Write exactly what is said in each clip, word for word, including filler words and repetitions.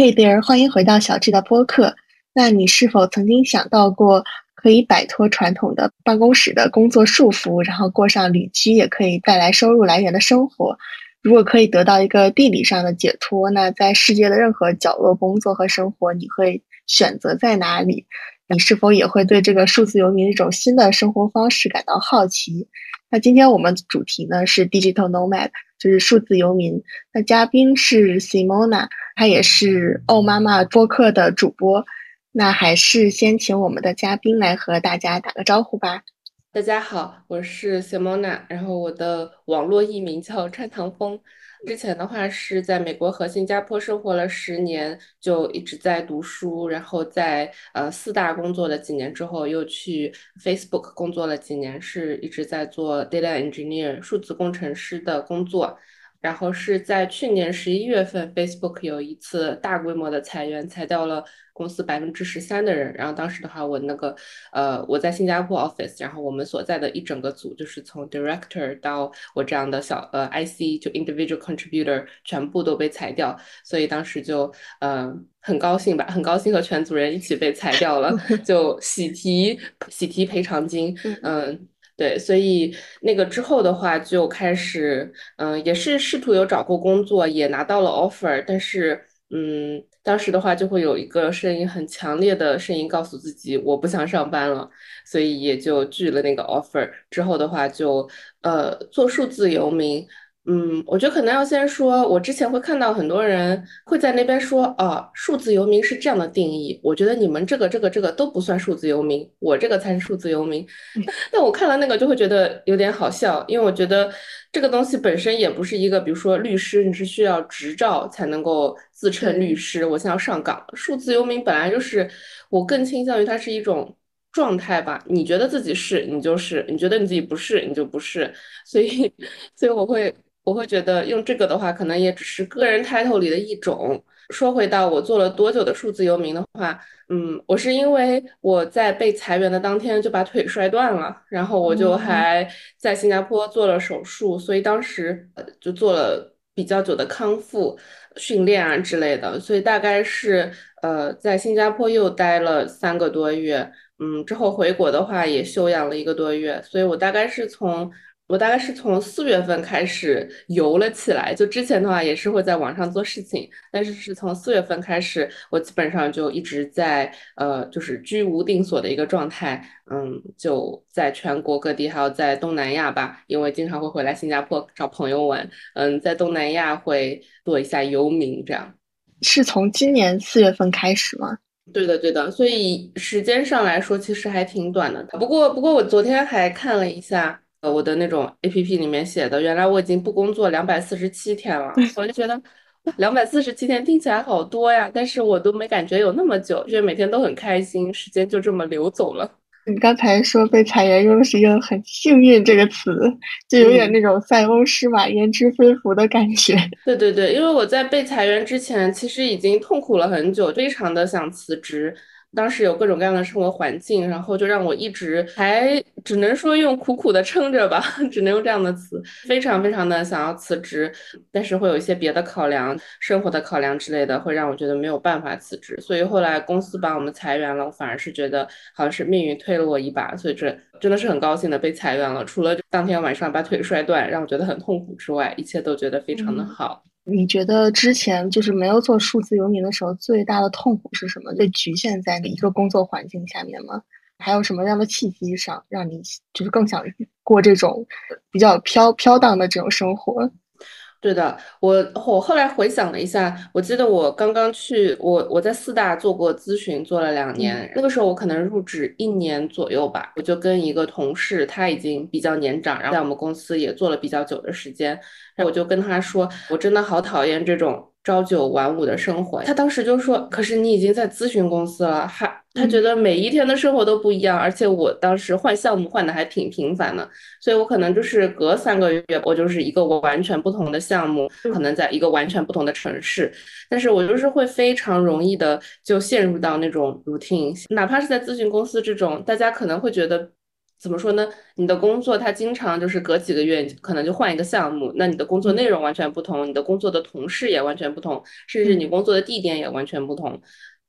嘿，迪儿，欢迎回到小智的播客。那你是否曾经想到过可以摆脱传统的办公室的工作束缚，然后过上旅居也可以带来收入来源的生活？如果可以得到一个地理上的解脱，那在世界的任何角落工作和生活，你会选择在哪里？你是否也会对这个数字游民这种新的生活方式感到好奇？那今天我们主题呢是 Digital Nomad， 就是数字游民。那嘉宾是 Simona， 她也是哦妈妈播客的主播。那还是先请我们的嘉宾来和大家打个招呼吧。大家好，我是 Simona， 然后我的网络艺名叫川唐风。之前的话是在美国和新加坡生活了十年，就一直在读书，然后在呃四大工作了几年之后，又去 Facebook 工作了几年，是一直在做 data engineer 数字工程师的工作。然后是在去年十一月份 ，Facebook 有一次大规模的裁员，裁掉了公司百分之十三的人。然后当时的话，我那个呃我在新加坡 office， 然后我们所在的一整个组，就是从 director 到我这样的小呃 I C， 就 individual contributor， 全部都被裁掉。所以当时就呃很高兴吧，很高兴和全组人一起被裁掉了，就喜提喜提赔偿金，嗯、呃。对，所以那个之后的话就开始嗯、呃，也是试图有找过工作，也拿到了 offer， 但是嗯，当时的话就会有一个声音，很强烈的声音告诉自己我不想上班了，所以也就拒了那个 offer。 之后的话就呃做数字游民。嗯，我觉得可能要先说，我之前会看到很多人会在那边说，啊，数字游民是这样的定义，我觉得你们这个这个这个都不算数字游民，我这个才是数字游民。但我看了那个就会觉得有点好笑，因为我觉得这个东西本身也不是一个，比如说律师你是需要执照才能够自称律师，我想要上岗。数字游民本来就是，我更倾向于它是一种状态吧，你觉得自己是你就是，你觉得你自己不是你就不是。所以所以我会我会觉得用这个的话可能也只是个人 title 里的一种。说回到我做了多久的数字游民的话，嗯，我是因为我在被裁员的当天就把腿摔断了，然后我就还在新加坡做了手术，所以当时就做了比较久的康复训练啊之类的，所以大概是呃在新加坡又待了三个多月，嗯，之后回国的话也休养了一个多月，所以我大概是从我大概是从四月份开始游了起来，就之前的话也是会在网上做事情，但是是从四月份开始，我基本上就一直在呃，就是居无定所的一个状态，嗯，就在全国各地，还有在东南亚吧，因为经常会回来新加坡找朋友玩，嗯，在东南亚会做一下游民这样。是从今年四月份开始吗？对的对的，所以时间上来说其实还挺短的，不过不过我昨天还看了一下。呃，我的那种 A P P 里面写的，原来我已经不工作两百四十七天了，我就觉得两百四十七天听起来好多呀，但是我都没感觉有那么久，觉得每天都很开心，时间就这么流走了。你刚才说被裁员用的是一个很幸运这个词，就有点那种塞翁失马焉知非福的感觉、嗯、对对对，因为我在被裁员之前其实已经痛苦了很久，非常的想辞职，当时有各种各样的生活环境，然后就让我一直还只能说用苦苦的撑着吧，只能用这样的词，非常非常的想要辞职，但是会有一些别的考量，生活的考量之类的，会让我觉得没有办法辞职，所以后来公司把我们裁员了，我反而是觉得好像是命运推了我一把，所以这真的是很高兴的被裁员了，除了当天晚上把腿摔断让我觉得很痛苦之外，一切都觉得非常的好、嗯，你觉得之前就是没有做数字游民的时候最大的痛苦是什么？被局限在一个工作环境下面吗？还有什么样的契机上让你就是更想过这种比较飘飘荡的这种生活？对的，我我后来回想了一下，我记得我刚刚去我我在四大做过咨询，做了两年，那个时候我可能入职一年左右吧，我就跟一个同事，他已经比较年长，然后在我们公司也做了比较久的时间，然后我就跟他说，我真的好讨厌这种朝九晚五的生活。他当时就说，可是你已经在咨询公司了，还他觉得每一天的生活都不一样，而且我当时换项目换的还挺频繁的，所以我可能就是隔三个月我就是一个完全不同的项目，可能在一个完全不同的城市，但是我就是会非常容易的就陷入到那种 routine， 哪怕是在咨询公司这种大家可能会觉得怎么说呢？你的工作它经常就是隔几个月可能就换一个项目，那你的工作内容完全不同，你的工作的同事也完全不同，甚至你工作的地点也完全不同。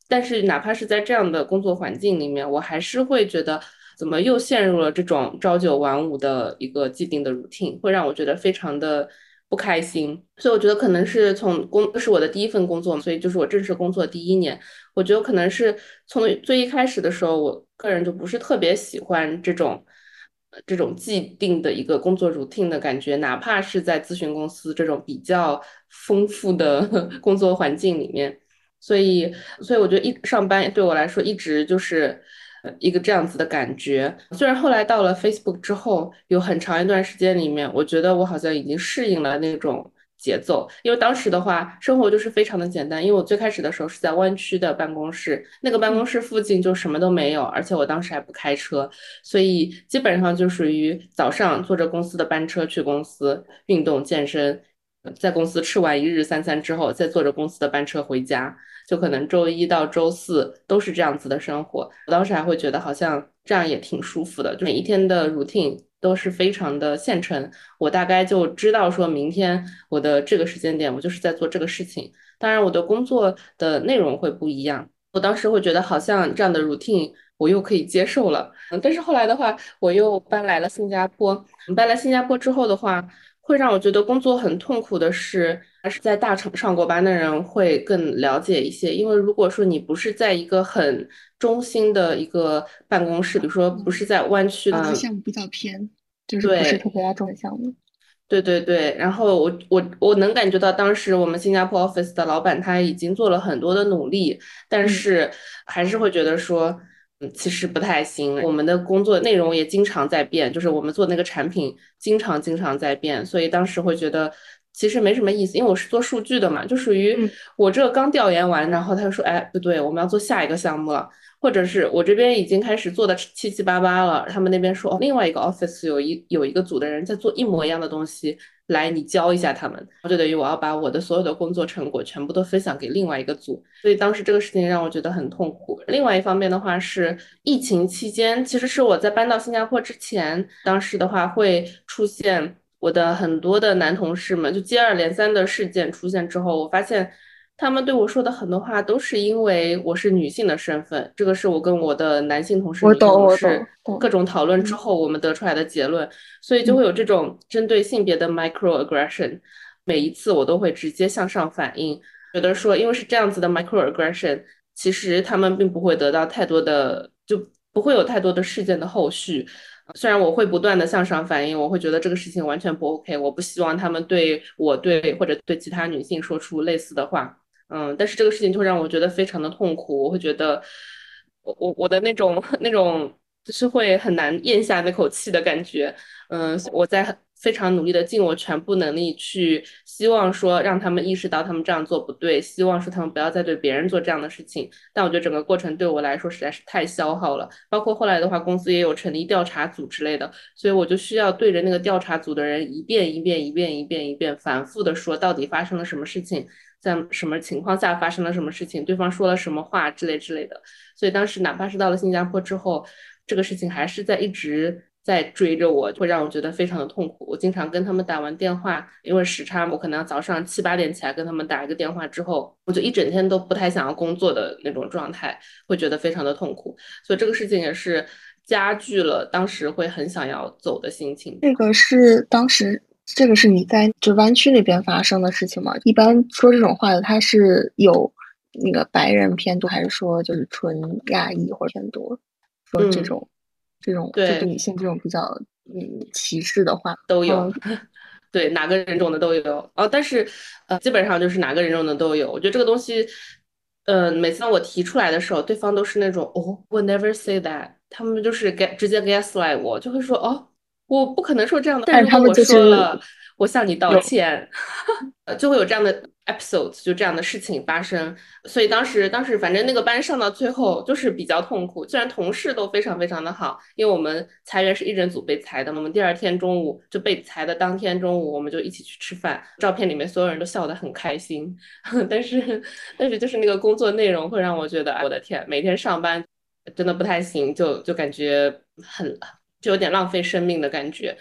但是哪怕是在这样的工作环境里面，我还是会觉得怎么又陷入了这种朝九晚五的一个既定的 routine， 会让我觉得非常的不开心。所以我觉得可能是从工这是我的第一份工作，所以就是我正式工作第一年，我觉得可能是从最一开始的时候，我个人就不是特别喜欢这种这种既定的一个工作 routine 的感觉，哪怕是在咨询公司这种比较丰富的工作环境里面。所以所以我觉得一上班对我来说一直就是一个这样子的感觉。虽然后来到了 Facebook 之后，有很长一段时间里面，我觉得我好像已经适应了那种节奏。因为当时的话生活就是非常的简单，因为我最开始的时候是在湾区的办公室，那个办公室附近就什么都没有，而且我当时还不开车，所以基本上就属于早上坐着公司的班车去公司运动健身，在公司吃完一日三餐之后再坐着公司的班车回家，就可能周一到周四都是这样子的生活。我当时还会觉得好像这样也挺舒服的，就每一天的 routine 都是非常的现成，我大概就知道说明天我的这个时间点我就是在做这个事情，当然我的工作的内容会不一样。我当时会觉得好像这样的 routine 我又可以接受了。但是后来的话我又搬来了新加坡，搬来新加坡之后的话会让我觉得工作很痛苦的是，还是在大厂上过班的人会更了解一些。因为如果说你不是在一个很中心的一个办公室，比如说不是在湾区的、嗯、项目比较偏，就是不是特别大众的项目。对对对，然后我我我能感觉到当时我们新加坡 office 的老板他已经做了很多的努力，但是还是会觉得说其实不太行。我们的工作内容也经常在变，就是我们做那个产品经常经常在变，所以当时会觉得其实没什么意思。因为我是做数据的嘛，就属于我这刚调研完，然后他就说哎不对，我们要做下一个项目了，或者是我这边已经开始做的七七八八了，他们那边说、哦、另外一个 office 有一有一个组的人在做一模一样的东西，来你教一下他们，就等于我要把我的所有的工作成果全部都分享给另外一个组。所以当时这个事情让我觉得很痛苦。另外一方面的话是疫情期间，其实是我在搬到新加坡之前，当时的话会出现我的很多的男同事们就接二连三的事件出现之后，我发现他们对我说的很多话都是因为我是女性的身份，这个是我跟我的男性同事女性同事各种讨论之后我们得出来的结论。所以就会有这种针对性别的 microaggression， 每一次我都会直接向上反应，觉得说因为是这样子的 microaggression， 其实他们并不会得到太多的，就不会有太多的事件的后续。虽然我会不断的向上反应，我会觉得这个事情完全不 OK， 我不希望他们对我对或者对其他女性说出类似的话，嗯，但是这个事情就让我觉得非常的痛苦。我会觉得我我我的那种那种就是会很难咽下那口气的感觉。嗯，我在非常努力的尽我全部能力去希望说让他们意识到他们这样做不对，希望说他们不要再对别人做这样的事情，但我觉得整个过程对我来说实在是太消耗了。包括后来的话公司也有成立调查组之类的，所以我就需要对着那个调查组的人一遍一遍一遍一遍一遍反复的说到底发生了什么事情，在什么情况下发生了什么事情，对方说了什么话之类之类的。所以当时哪怕是到了新加坡之后，这个事情还是在一直在追着我，会让我觉得非常的痛苦。我经常跟他们打完电话，因为时差我可能要早上七八点起来跟他们打一个电话之后，我就一整天都不太想要工作的那种状态，会觉得非常的痛苦。所以这个事情也是加剧了当时会很想要走的心情。这个是当时这个是你在就湾区那边发生的事情吗？一般说这种话的他是有那个白人偏多，还是说就是纯亚裔或者偏多说这种、嗯、这种对就对女性这种比较嗯歧视的话都有、嗯、对哪个人种的都有哦，但是呃基本上就是哪个人种的都有。我觉得这个东西呃每次当我提出来的时候，对方都是那种哦 我 never say that， 他们就是 get, 直接 gaslight 我，就会说哦我不可能说这样的，但是我说了、就是、我向你道歉就会有这样的 episode， 就这样的事情发生。所以当时当时反正那个班上到最后就是比较痛苦，虽然同事都非常非常的好，因为我们裁员是一人组被裁的，我们第二天中午就被裁的，当天中午我们就一起去吃饭，照片里面所有人都笑得很开心但是但是就是那个工作内容会让我觉得、哎、我的天，每天上班真的不太行，就就感觉很就有点浪费生命的感觉。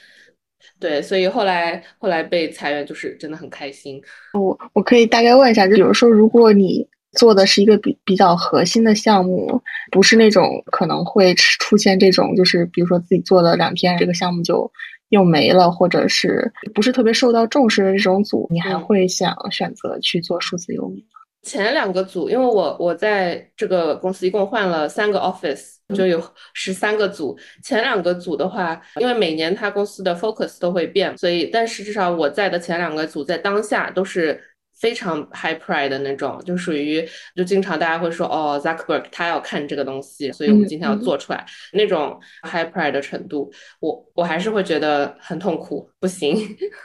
对，所以后来后来被裁员就是真的很开心。我我可以大概问一下，就比如说如果你做的是一个比比较核心的项目，不是那种可能会出现这种，就是比如说自己做了两天这个项目就又没了，或者是不是特别受到重视的这种组，你还会想选择去做数字游民吗？前两个组，因为我我在这个公司一共换了三个 office， 就有十三个组。前两个组的话，因为每年他公司的 focus 都会变，所以但是至少我在的前两个组在当下都是非常 high pride 的那种，就属于就经常大家会说哦 Zuckerberg 他要看这个东西，所以我们今天要做出来、嗯、那种 high pride 的程度，我我还是会觉得很痛苦，不行。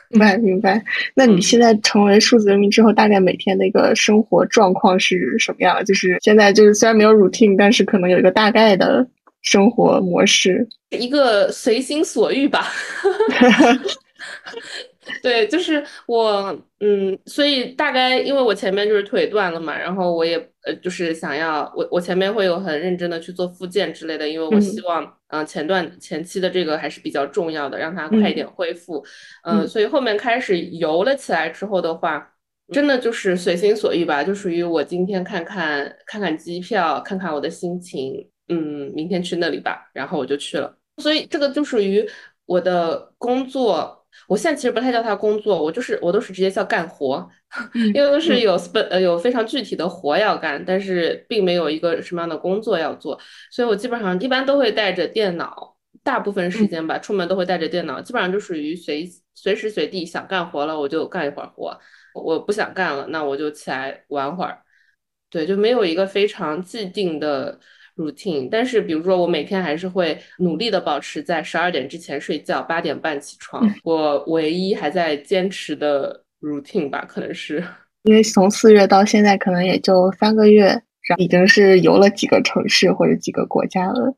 明白明白。那你现在成为数字游民之后，大概每天的一个生活状况是什么样的？就是现在就是虽然没有 routine， 但是可能有一个大概的生活模式，一个随心所欲吧。对，就是我嗯，所以大概因为我前面就是腿断了嘛，然后我也呃就是想要我我前面会有很认真的去做复健之类的，因为我希望嗯、呃、前段前期的这个还是比较重要的，让它快一点恢复。嗯、呃，所以后面开始游了起来之后的话，真的就是随心所欲吧，就属于我今天看看看看机票，看看我的心情，嗯，明天去那里吧，然后我就去了。所以这个就属于我的工作。我现在其实不太叫它工作，我就是我都是直接叫干活，因为都是有、嗯、有非常具体的活要干，但是并没有一个什么样的工作要做，所以我基本上一般都会带着电脑，大部分时间吧，出门都会带着电脑，基本上就属于随随时随地想干活了我就干一会儿活，我不想干了那我就起来玩会儿，对，就没有一个非常既定的routine， 但是比如说我每天还是会努力的保持在十二点之前睡觉，八点半起床，我唯一还在坚持的 routine 吧，可能是因为从四月到现在可能也就三个月，已经是游了几个城市或者几个国家了。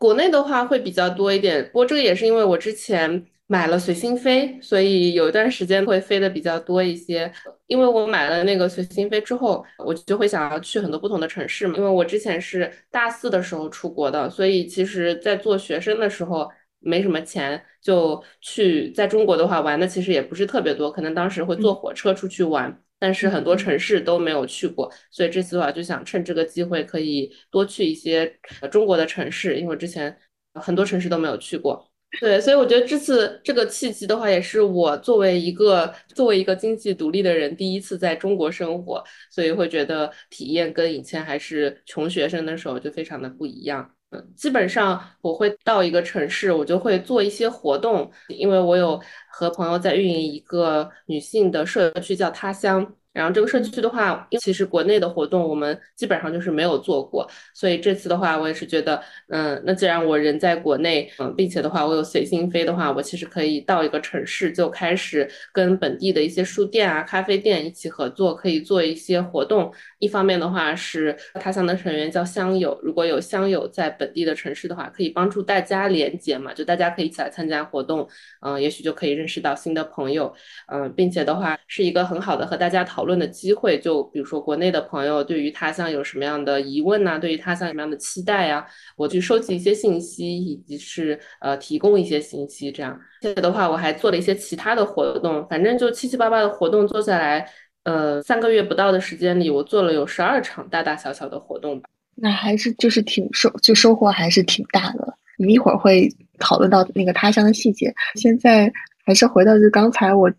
国内的话会比较多一点，不过这个也是因为我之前买了随心飞，所以有一段时间会飞的比较多一些。因为我买了那个随心飞之后，我就会想要去很多不同的城市嘛。因为我之前是大四的时候出国的，所以其实在做学生的时候没什么钱，就去在中国的话玩的其实也不是特别多，可能当时会坐火车出去玩，但是很多城市都没有去过，所以这次的话就想趁这个机会可以多去一些中国的城市，因为我之前很多城市都没有去过。对，所以我觉得这次这个契机的话，也是我作为一个作为一个经济独立的人，第一次在中国生活，所以会觉得体验跟以前还是穷学生的时候就非常的不一样。嗯，基本上我会到一个城市，我就会做一些活动，因为我有和朋友在运营一个女性的社区叫他乡。然后这个社区的话，其实国内的活动我们基本上就是没有做过，所以这次的话我也是觉得嗯，那既然我人在国内，嗯，并且的话我有随心飞的话，我其实可以到一个城市就开始跟本地的一些书店啊咖啡店一起合作，可以做一些活动。一方面的话是他乡的成员叫乡友，如果有乡友在本地的城市的话，可以帮助大家连结嘛，就大家可以一起来参加活动，嗯，也许就可以认识到新的朋友，嗯，并且的话是一个很好的和大家讨论讨论的机会，就比如说国内的朋友对于他乡有什么样的疑问啊，对于他乡有什么样的期待啊，我去收集一些信息，以及是呃提供一些信息，这样。现在的话，我还做了一些其他的活动，反正就七七八八的活动做下来，呃，三个月不到的时间里，我做了有十二场大大小小的活动吧。那还是就是挺收，就收获还是挺大的。我们一会儿会讨论到那个他乡的细节。现在还是回到就刚才我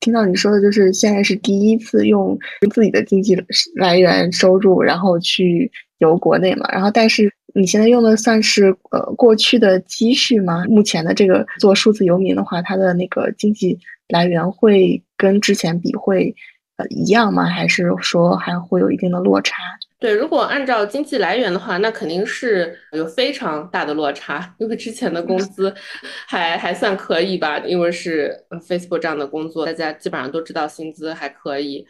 听到你说的，就是现在是第一次用自己的经济来源收入然后去游国内嘛，然后但是你现在用的算是呃过去的积蓄吗？目前的这个做数字游民的话，它的那个经济来源会跟之前比会呃一样吗？还是说还会有一定的落差？对，如果按照经济来源的话，那肯定是有非常大的落差，因为之前的工资还还算可以吧，因为是 Facebook 这样的工作，大家基本上都知道薪资还可以。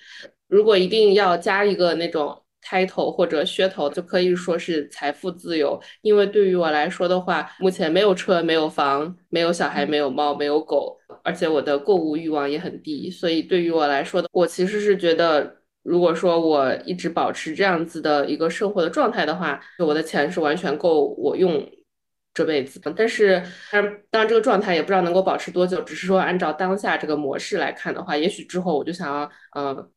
如果一定要加一个那种title或者噱头，就可以说是财富自由，因为对于我来说的话，目前没有车，没有房，没有小孩，没有猫，没有狗，而且我的购物欲望也很低，所以对于我来说的，我其实是觉得如果说我一直保持这样子的一个生活的状态的话，我的钱是完全够我用这辈子。但是当然这个状态也不知道能够保持多久，只是说按照当下这个模式来看的话，也许之后我就想要呃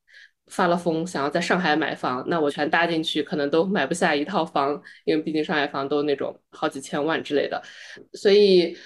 发了疯想要在上海买房，那我全搭进去可能都买不下一套房，因为毕竟上海房都那种好几千万之类的。所以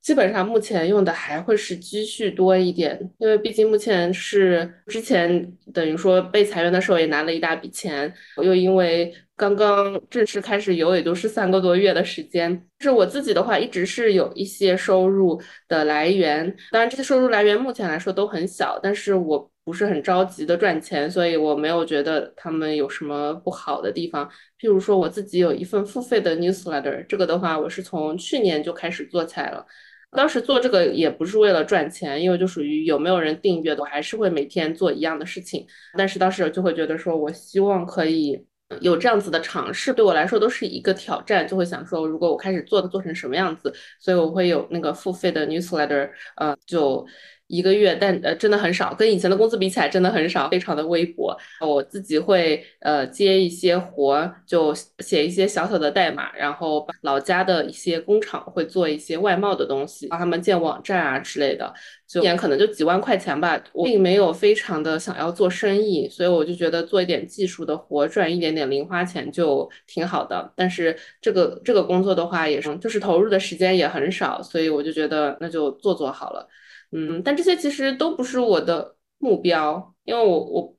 基本上目前用的还会是积蓄多一点，因为毕竟目前是之前等于说被裁员的时候也拿了一大笔钱，又因为刚刚正式开始游也都是三个多月的时间。但是我自己的话一直是有一些收入的来源，当然这些收入来源目前来说都很小，但是我不是很着急的赚钱，所以我没有觉得他们有什么不好的地方。譬如说我自己有一份付费的 newsletter， 这个的话我是从去年就开始做起来了，当时做这个也不是为了赚钱，因为就属于有没有人订阅的，我还是会每天做一样的事情。但是当时就会觉得说我希望可以有这样子的尝试，对我来说都是一个挑战，就会想说如果我开始做的做成什么样子，所以我会有那个付费的 newsletter， 呃，就一个月，但呃真的很少，跟以前的工资比起来真的很少，非常的微薄。我自己会呃接一些活，就写一些小小的代码，然后把老家的一些工厂会做一些外贸的东西，帮他们建网站啊之类的，就一年可能就几万块钱吧。我并没有非常的想要做生意，所以我就觉得做一点技术的活赚一点点零花钱就挺好的。但是这个这个工作的话也是就是投入的时间也很少，所以我就觉得那就做做好了。嗯，但这些其实都不是我的目标，因为我我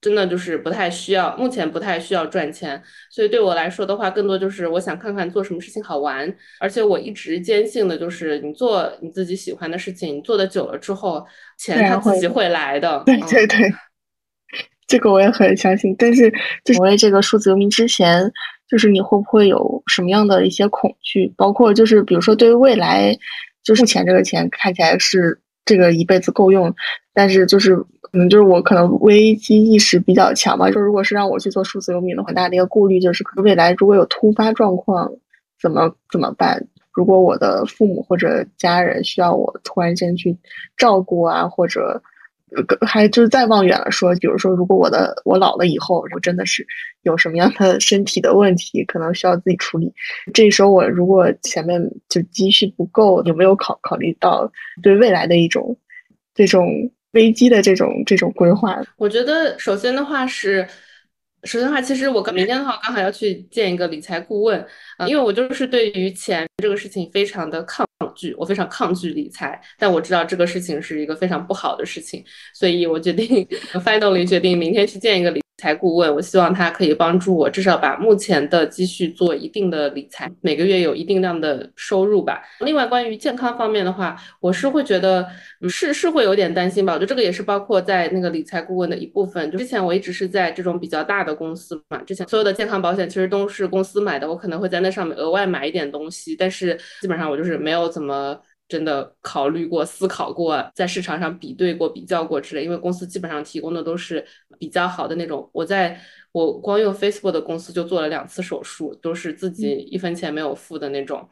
真的就是不太需要，目前不太需要赚钱，所以对我来说的话，更多就是我想看看做什么事情好玩。而且我一直坚信的就是，你做你自己喜欢的事情，你做的久了之后，钱它自己会来的。对对对，嗯、这个我也很相信。但是，就是因为这个数字游民之前，就是你会不会有什么样的一些恐惧？包括就是比如说对于未来，就是目前这个钱看起来是。这个一辈子够用，但是就是可能就是我可能危机意识比较强吧，就如果是让我去做数字游民的，很大的一个顾虑就是可能未来如果有突发状况怎么怎么办，如果我的父母或者家人需要我突然间去照顾啊，或者还就是再望远了说，比如说如果我的我老了以后我真的是有什么样的身体的问题可能需要自己处理，这时候我如果前面就积蓄不够，有没有考考虑到对未来的一种这种危机的这种这种规划？我觉得首先的话是首先的话其实我明天的话刚好要去见一个理财顾问、呃、因为我就是对于钱这个事情非常的抗拒，我非常抗拒理财，但我知道这个事情是一个非常不好的事情，所以我决定 finally 决定明天去见一个理财顾问，我希望他可以帮助我至少把目前的积蓄做一定的理财，每个月有一定量的收入吧。另外关于健康方面的话，我是会觉得是是会有点担心吧，我觉得这个也是包括在那个理财顾问的一部分。就之前我一直是在这种比较大的公司嘛，之前所有的健康保险其实都是公司买的，我可能会在那上面额外买一点东西，但是基本上我就是没有怎么真的考虑过思考过在市场上比对过比较过之类，因为公司基本上提供的都是比较好的那种。我在我光用 Facebook 的公司就做了两次手术，都是自己一分钱没有付的那种，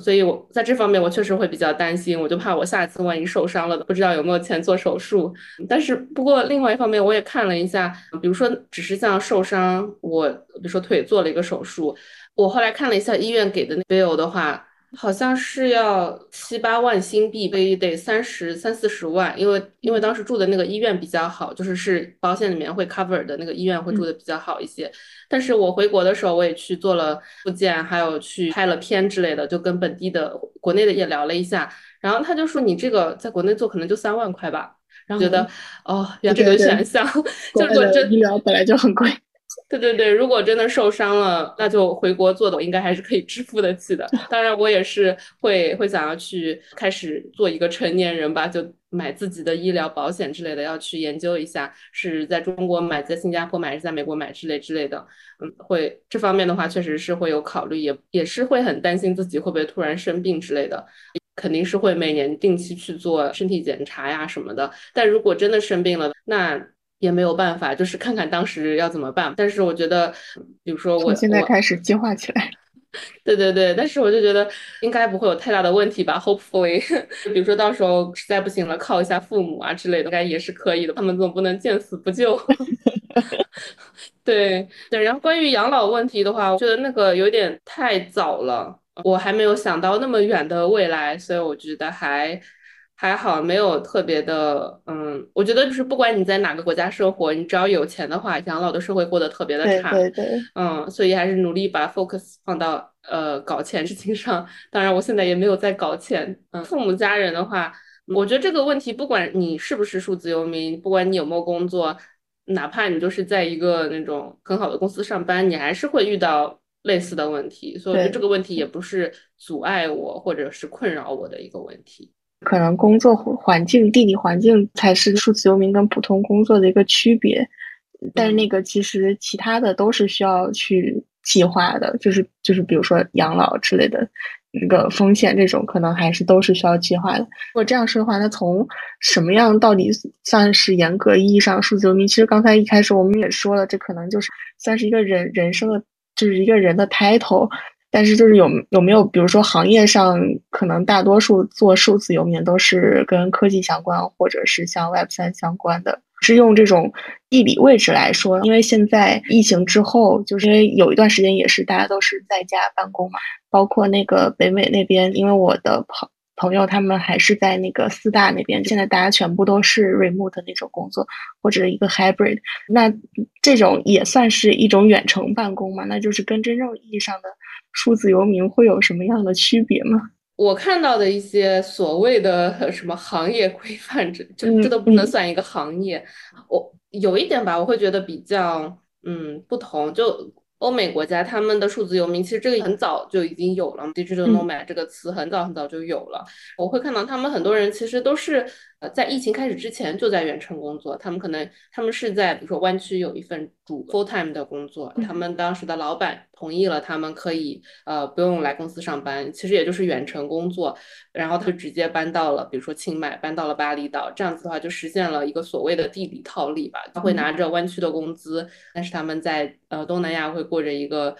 所以我在这方面我确实会比较担心，我就怕我下次万一受伤了不知道有没有钱做手术。但是不过另外一方面我也看了一下，比如说只是像受伤，我比如说腿做了一个手术，我后来看了一下医院给的那 bill 的话好像是要七八万新币，所以得三十三四十万，因为因为当时住的那个医院比较好，就是是保险里面会 cover 的那个医院会住的比较好一些、嗯、但是我回国的时候我也去做了复健，还有去拍了片之类的，就跟本地的国内的也聊了一下，然后他就说你这个在国内做可能就三万块吧，然后觉得、嗯、哦原来这个选项对对对就医疗本来就很贵，对对对，如果真的受伤了那就回国做的我应该还是可以支付得起的。当然我也是会会想要去开始做一个成年人吧，就买自己的医疗保险之类的，要去研究一下是在中国买在新加坡买是在美国买之类之类的。嗯，会这方面的话确实是会有考虑，也也是会很担心自己会不会突然生病之类的，肯定是会每年定期去做身体检查呀什么的。但如果真的生病了那也没有办法，就是看看当时要怎么办。但是我觉得比如说我现在开始计划起来，对对对，但是我就觉得应该不会有太大的问题吧 hopefully 比如说到时候实在不行了靠一下父母啊之类的应该也是可以的，他们总不能见死不救对对，然后关于养老问题的话我觉得那个有点太早了，我还没有想到那么远的未来，所以我觉得还还好，没有特别的，嗯，我觉得就是不管你在哪个国家生活，你只要有钱的话，养老的社会过得特别的差，对对对，嗯，所以还是努力把 focus 放到呃搞钱事情上。当然，我现在也没有在搞钱。嗯，父母家人的话，我觉得这个问题，不管你是不是数字游民，不管你有没有工作，哪怕你就是在一个那种很好的公司上班，你还是会遇到类似的问题，所以我觉得这个问题也不是阻碍我或者是困扰我的一个问题。可能工作环境、地理环境才是数字游民跟普通工作的一个区别，但是那个其实其他的都是需要去计划的，就是就是比如说养老之类的那个风险，这种可能还是都是需要计划的。如果这样说的话，那从什么样到底算是严格意义上数字游民？其实刚才一开始我们也说了，这可能就是算是一个人人生的。就是一个人的 title， 但是就是有有没有，比如说行业上可能大多数做数字游民都是跟科技相关，或者是像 web 三 相关的。是用这种地理位置来说，因为现在疫情之后，就是因为有一段时间也是大家都是在家办公嘛，包括那个北美那边，因为我的朋朋友他们还是在那个四大那边，现在大家全部都是 remote 的那种工作，或者一个 hybrid， 那这种也算是一种远程办公嘛？那就是跟真正意义上的数字游民会有什么样的区别吗？我看到的一些所谓的什么行业规范，这这都不能算一个行业。嗯、我有一点吧，我会觉得比较嗯不同，就欧美国家他们的数字游民其实这个很早就已经有了 Digital Nomad 这个词很早很早就有了。我会看到他们很多人其实都是在疫情开始之前就在远程工作，他们可能他们是在比如说湾区有一份主 full time 的工作，他们当时的老板同意了他们可以呃不用来公司上班，其实也就是远程工作，然后他就直接搬到了比如说清迈，搬到了巴厘岛，这样子的话就实现了一个所谓的地理套利吧。他会拿着湾区的工资，但是他们在呃东南亚会过着一个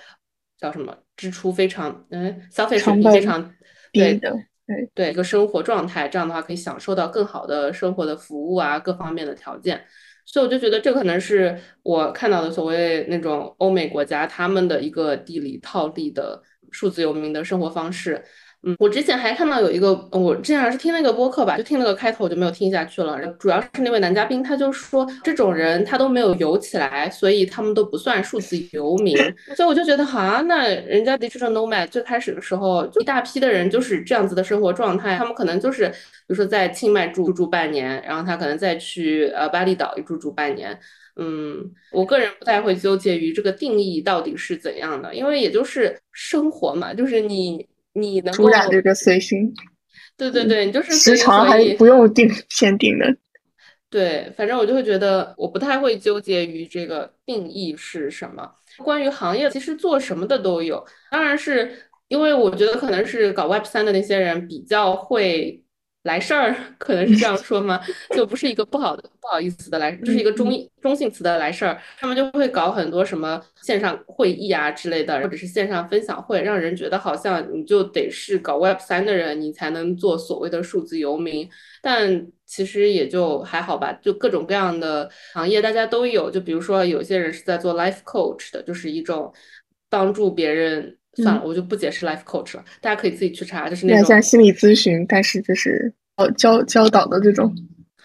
叫什么支出非常嗯消费水平非常低的对对一个生活状态，这样的话可以享受到更好的生活的服务啊各方面的条件。所以我就觉得这可能是我看到的所谓那种欧美国家他们的一个地理套利的数字游民的生活方式。嗯，我之前还看到有一个，我之前是听那个播客吧，就听那个开头我就没有听下去了，主要是那位男嘉宾他就说这种人他都没有游起来，所以他们都不算数字游民。所以我就觉得好啊，那人家 Digital Nomad 最开始的时候就一大批的人就是这样子的生活状态，他们可能就是比如说在清迈住住半年，然后他可能再去呃巴厘岛住住半年。嗯，我个人不太会纠结于这个定义到底是怎样的，因为也就是生活嘛，就是你你能够主打这个随心，对对对，你就是时长还不用定限定的。对，反正我就会觉得我不太会纠结于这个定义是什么。关于行业，其实做什么的都有，当然是因为我觉得可能是搞 web 三 的那些人比较会来事儿，可能是这样说嘛，就不是一个不好的不好意思的来，就是一个中中性词的来事儿。他们就会搞很多什么线上会议啊之类的，或者是线上分享会，让人觉得好像你就得是搞 web 三 的人，你才能做所谓的数字游民。但其实也就还好吧，就各种各样的行业大家都有。就比如说有些人是在做 life coach 的，就是一种帮助别人。算了，我就不解释 life coach 了，大家可以自己去查，就是那种像心理咨询，但是就是教教导的这种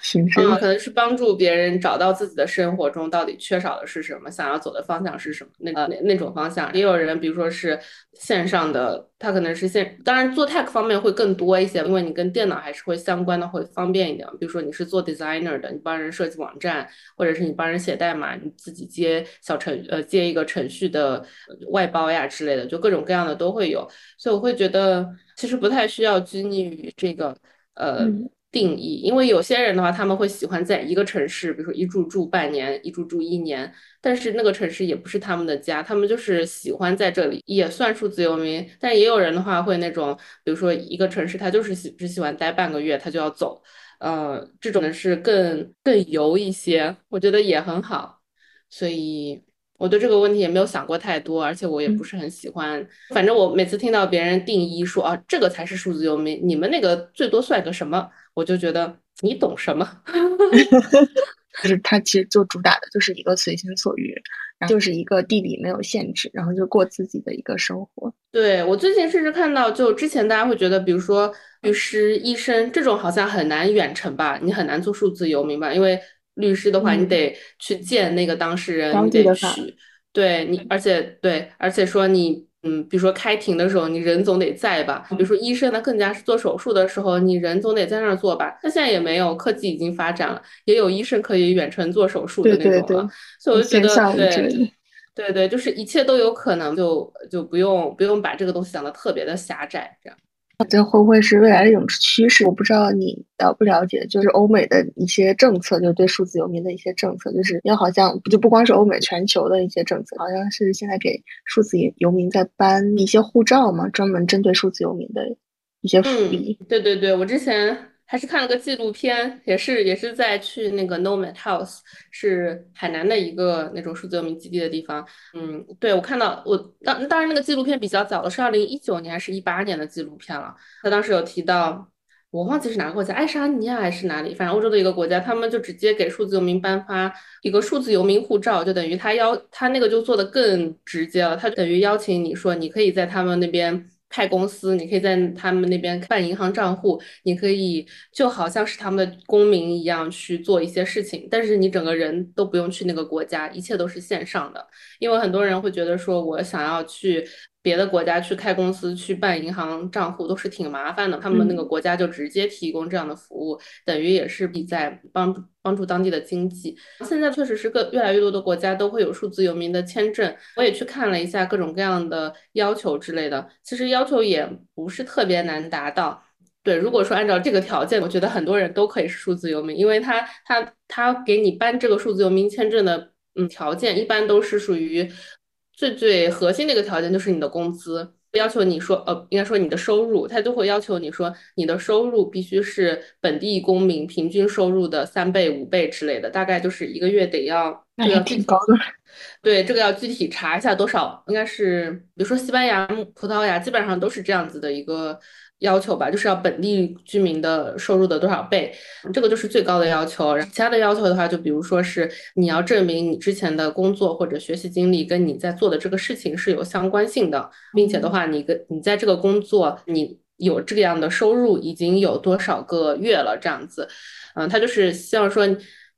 形式。嗯，可能是帮助别人找到自己的生活中到底缺少的是什么，想要走的方向是什么，那那那种方向。也有人，比如说是线上的，他可能是线，当然做 tech 方面会更多一些，因为你跟电脑还是会相关的，会方便一点。比如说你是做 designer 的，你帮人设计网站，或者是你帮人写代码，你自己接小程呃接一个程序的外包呀之类的，就各种各样的都会有。所以我会觉得其实不太需要拘泥于这个呃。嗯定义，因为有些人的话他们会喜欢在一个城市，比如说一住住半年，一住住一年，但是那个城市也不是他们的家，他们就是喜欢在这里，也算数字游民。但也有人的话会那种，比如说一个城市他就是喜只喜欢待半个月他就要走，呃，这种是更更游一些，我觉得也很好。所以我对这个问题也没有想过太多，而且我也不是很喜欢。嗯、反正我每次听到别人定义说啊，这个才是数字游民，你们那个最多算个什么，我就觉得你懂什么。就是他其实就主打的就是一个随心所欲，就是一个地理没有限制，然后就过自己的一个生活。对，我最近甚至看到，就之前大家会觉得比如说律师、医生这种好像很难远程吧，你很难做数字游民吧，因为律师的话你得去见那个当事人、嗯、你得去对你，而且对而且说你嗯，比如说开庭的时候你人总得在吧，比如说医生呢更加是做手术的时候你人总得在那儿做吧，那现在也没有，科技已经发展了，也有医生可以远程做手术的那种了。对对对，所以我就觉得对对对，就是一切都有可能，就就不用不用把这个东西想得特别的狭窄这样。这会不会是未来的一种趋势？我不知道你了不了解，就是欧美的一些政策，就是对数字游民的一些政策，就是因为好像就不光是欧美，全球的一些政策，好像是现在给数字游民在颁一些护照嘛，专门针对数字游民的一些福利。嗯，对对对，我之前还是看了个纪录片，也是也是在去那个 nomad house， 是海南的一个那种数字游民基地的地方。嗯，对，我看到我当当然那个纪录片比较早了，是二零一九年还是一八年的纪录片了。他当时有提到，我忘记是哪个国家，爱沙尼亚还是哪里，反正欧洲的一个国家，他们就直接给数字游民颁发一个数字游民护照，就等于他邀他那个就做得更直接了，他等于邀请你说你可以在他们那边派公司，你可以在他们那边办银行账户，你可以就好像是他们的公民一样去做一些事情，但是你整个人都不用去那个国家，一切都是线上的。因为很多人会觉得说我想要去别的国家去开公司去办银行账户都是挺麻烦的，他们那个国家就直接提供这样的服务，等于也是在帮帮助当地的经济。现在确实是个越来越多的国家都会有数字游民的签证，我也去看了一下各种各样的要求之类的，其实要求也不是特别难达到。对，如果说按照这个条件，我觉得很多人都可以是数字游民，因为他他他给你颁这个数字游民签证的嗯条件一般都是属于最最核心的一个条件，就是你的工资，要求你说呃，应该说你的收入，他就会要求你说你的收入必须是本地公民平均收入的三倍五倍之类的，大概就是一个月得要，那也挺高的。对，这个要具体查一下多少，应该是比如说西班牙、葡萄牙基本上都是这样子的一个要求吧，就是要本地居民的收入的多少倍，这个就是最高的要求。然后其他的要求的话，就比如说是你要证明你之前的工作或者学习经历跟你在做的这个事情是有相关性的，并且的话你跟你在这个工作你有这样的收入已经有多少个月了这样子。嗯，他就是希望说，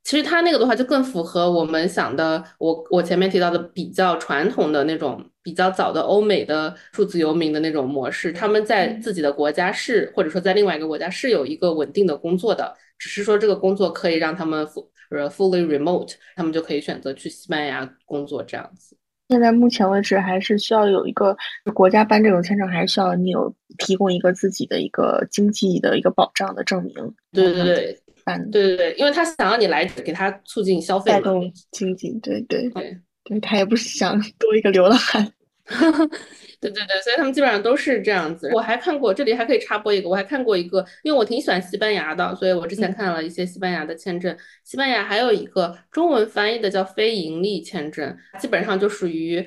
其实他那个的话就更符合我们想的，我我前面提到的比较传统的那种比较早的欧美的数字游民的那种模式，他们在自己的国家是或者说在另外一个国家是有一个稳定的工作的，只是说这个工作可以让他们 fully remote， 他们就可以选择去西班牙工作这样子。现在目前为止还是需要有一个国家颁这种签证，还是需要你有提供一个自己的一个经济的一个保障的证明。对对对对对对，因为他想让你来给他促进消费，带动经济。对对 对, 对，他也不是想多一个流浪汉。对对对，所以他们基本上都是这样子。我还看过，这里还可以插播一个，我还看过一个，因为我挺喜欢西班牙的，所以我之前看了一些西班牙的签证。嗯，西班牙还有一个中文翻译的叫非盈利签证，基本上就属于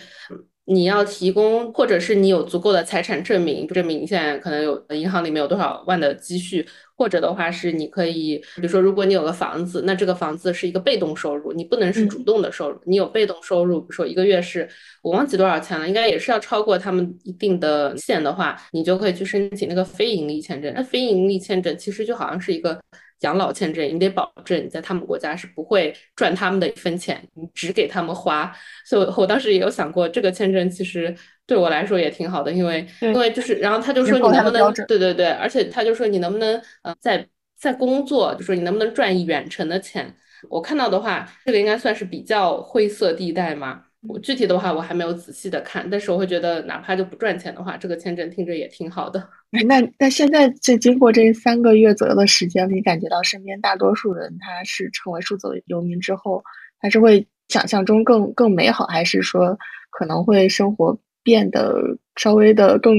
你要提供或者是你有足够的财产证明，证明你现在可能有银行里面有多少万的积蓄，或者的话是你可以比如说如果你有个房子，那这个房子是一个被动收入，你不能是主动的收入。嗯，你有被动收入，比如说一个月是我忘记多少钱了，应该也是要超过他们一定的线的话，你就可以去申请那个非盈利签证。那非盈利签证其实就好像是一个养老签证，你得保证你在他们国家是不会赚他们的一分钱，你只给他们花。所以我当时也有想过，这个签证其实对我来说也挺好的，因为因为就是，然后他就说你能不能，对对对，而且他就说你能不能呃在在工作，就说你能不能赚远程的钱。我看到的话，这个应该算是比较灰色地带嘛。我具体的话我还没有仔细的看，但是我会觉得哪怕就不赚钱的话，这个签证听着也挺好的。那那现在这经过这三个月左右的时间，你感觉到身边大多数人他是成为数字游民之后，还是会想象中更更美好，还是说可能会生活变得稍微的更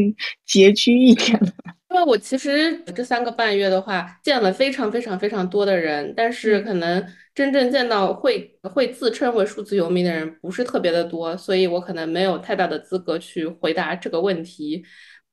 拮据一点了？因为我其实这三个半月的话见了非常非常非常多的人，但是可能真正见到会会自称为数字游民的人不是特别的多，所以我可能没有太大的资格去回答这个问题。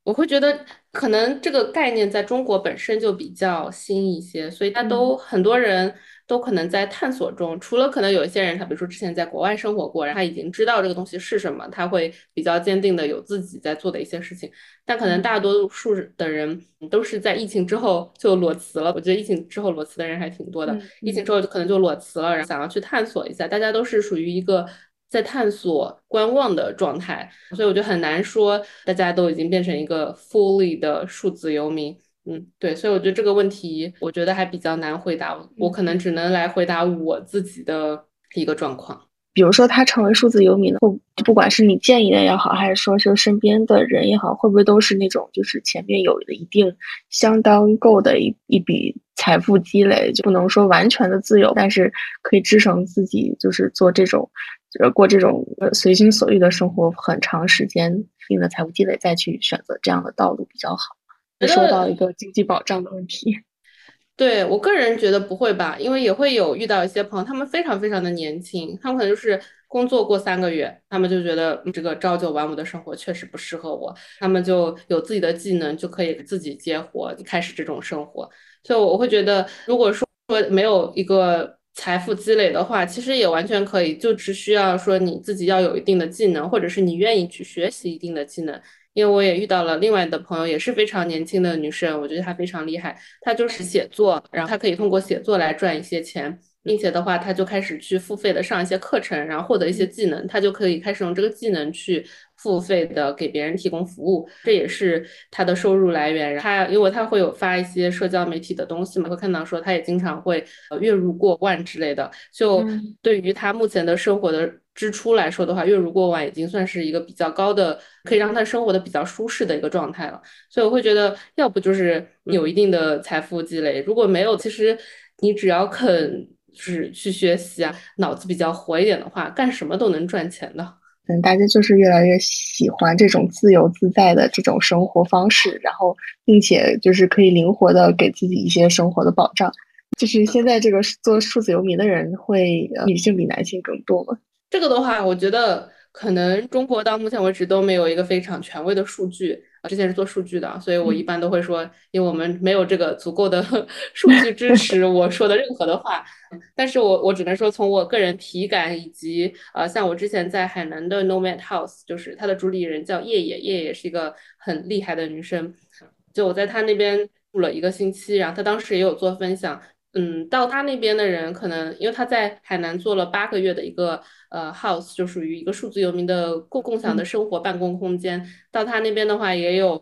我会觉得可能这个概念在中国本身就比较新一些，所以他都很多人都可能在探索中，除了可能有一些人他比如说之前在国外生活过，然后他已经知道这个东西是什么，他会比较坚定的有自己在做的一些事情，但可能大多数的人都是在疫情之后就裸辞了。我觉得疫情之后裸辞的人还挺多的，嗯、疫情之后就可能就裸辞了，然后想要去探索一下，大家都是属于一个在探索观望的状态，所以我就很难说大家都已经变成一个 fully 的数字游民。嗯，对，所以我觉得这个问题我觉得还比较难回答，我可能只能来回答我自己的一个状况。比如说他成为数字游民，不管是你建议的也好，还是说是身边的人也好，会不会都是那种就是前面有一定相当够的 一, 一笔财富积累，就不能说完全的自由，但是可以支撑自己就是做这种过这种随心所欲的生活很长时间，一定的财务积累再去选择这样的道路比较好。说到一个经济保障的问题，对，我个人觉得不会吧，因为也会有遇到一些朋友，他们非常非常的年轻，他们可能就是工作过三个月，他们就觉得这个朝九晚五的生活确实不适合我，他们就有自己的技能，就可以自己接活开始这种生活。所以我会觉得如果说没有一个财富积累的话，其实也完全可以，就只需要说你自己要有一定的技能，或者是你愿意去学习一定的技能。因为我也遇到了另外的朋友，也是非常年轻的女生，我觉得她非常厉害，她就是写作，然后她可以通过写作来赚一些钱，并且的话她就开始去付费的上一些课程，然后获得一些技能，她就可以开始用这个技能去付费的给别人提供服务，这也是她的收入来源。她因为她会有发一些社交媒体的东西嘛，会看到说她也经常会月入过万之类的，就对于她目前的生活的支出来说的话，月入过万已经算是一个比较高的，可以让她生活的比较舒适的一个状态了。所以我会觉得要不就是有一定的财富积累，如果没有，其实你只要肯就是去学习啊，脑子比较活一点的话，干什么都能赚钱的。嗯，大家就是越来越喜欢这种自由自在的这种生活方式，然后并且就是可以灵活的给自己一些生活的保障。就是现在这个做数字游民的人会、呃、女性比男性更多吗？这个的话我觉得可能中国到目前为止都没有一个非常权威的数据，之前是做数据的，所以我一般都会说，因为我们没有这个足够的数据支持我说的任何的话。但是我我只能说从我个人体感，以及呃，像我之前在海南的 nomad house， 就是它的主理人叫叶叶，叶叶是一个很厉害的女生，就我在她那边住了一个星期，然后她当时也有做分享。嗯，到他那边的人可能因为他在海南做了八个月的一个呃 house， 就属于一个数字游民的共共享的生活办公空间，到他那边的话也有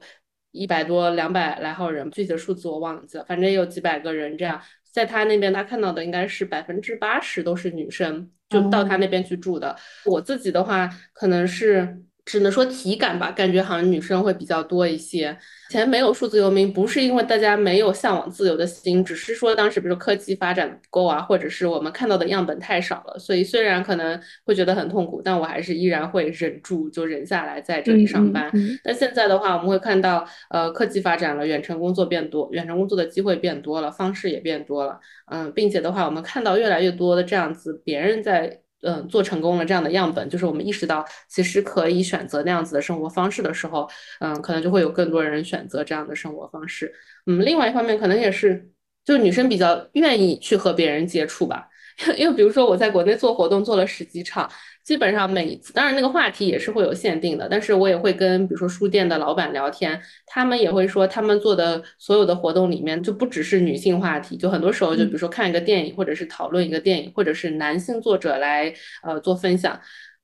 一百多两百来号人，具体的数字我忘记了，反正也有几百个人这样。在他那边他看到的应该是百分之八十都是女生，就到他那边去住的。我自己的话可能是只能说体感吧，感觉好像女生会比较多一些。以前没有数字游民不是因为大家没有向往自由的心，只是说当时比如科技发展不够啊，或者是我们看到的样本太少了，所以虽然可能会觉得很痛苦，但我还是依然会忍住，就忍下来在这里上班。嗯嗯嗯。但现在的话我们会看到呃，科技发展了，远程工作变多，远程工作的机会变多了，方式也变多了。嗯，并且的话我们看到越来越多的这样子别人在嗯，做成功了这样的样本，就是我们意识到其实可以选择那样子的生活方式的时候，嗯，可能就会有更多人选择这样的生活方式。嗯，另外一方面可能也是，就女生比较愿意去和别人接触吧。因为比如说我在国内做活动做了十几场，基本上每一次，当然那个话题也是会有限定的，但是我也会跟比如说书店的老板聊天，他们也会说他们做的所有的活动里面就不只是女性话题，就很多时候就比如说看一个电影，或者是讨论一个电影，或者是男性作者来呃做分享，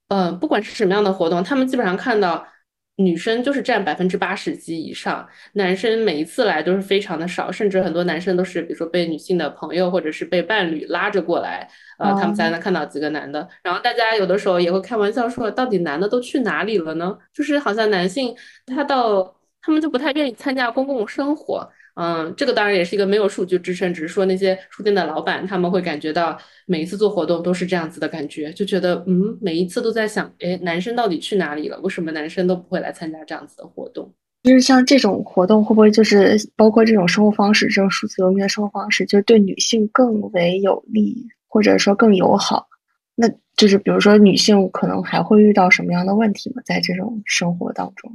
呃，不管是什么样的活动，他们基本上看到女生就是占 百分之八十 级以上，男生每一次来都是非常的少，甚至很多男生都是比如说被女性的朋友或者是被伴侣拉着过来，呃， oh. 他们才能看到几个男的。然后大家有的时候也会开玩笑说到底男的都去哪里了呢，就是好像男性他到他们就不太愿意参加公共生活。嗯，这个当然也是一个没有数据支撑，只是说那些书店的老板他们会感觉到每一次做活动都是这样子的感觉，就觉得嗯，每一次都在想，诶，男生到底去哪里了，为什么男生都不会来参加这样子的活动。就是像这种活动会不会就是包括这种生活方式，这种数字游民的生活方式，就是对女性更为有利，或者说更友好，那就是比如说女性可能还会遇到什么样的问题吗，在这种生活当中？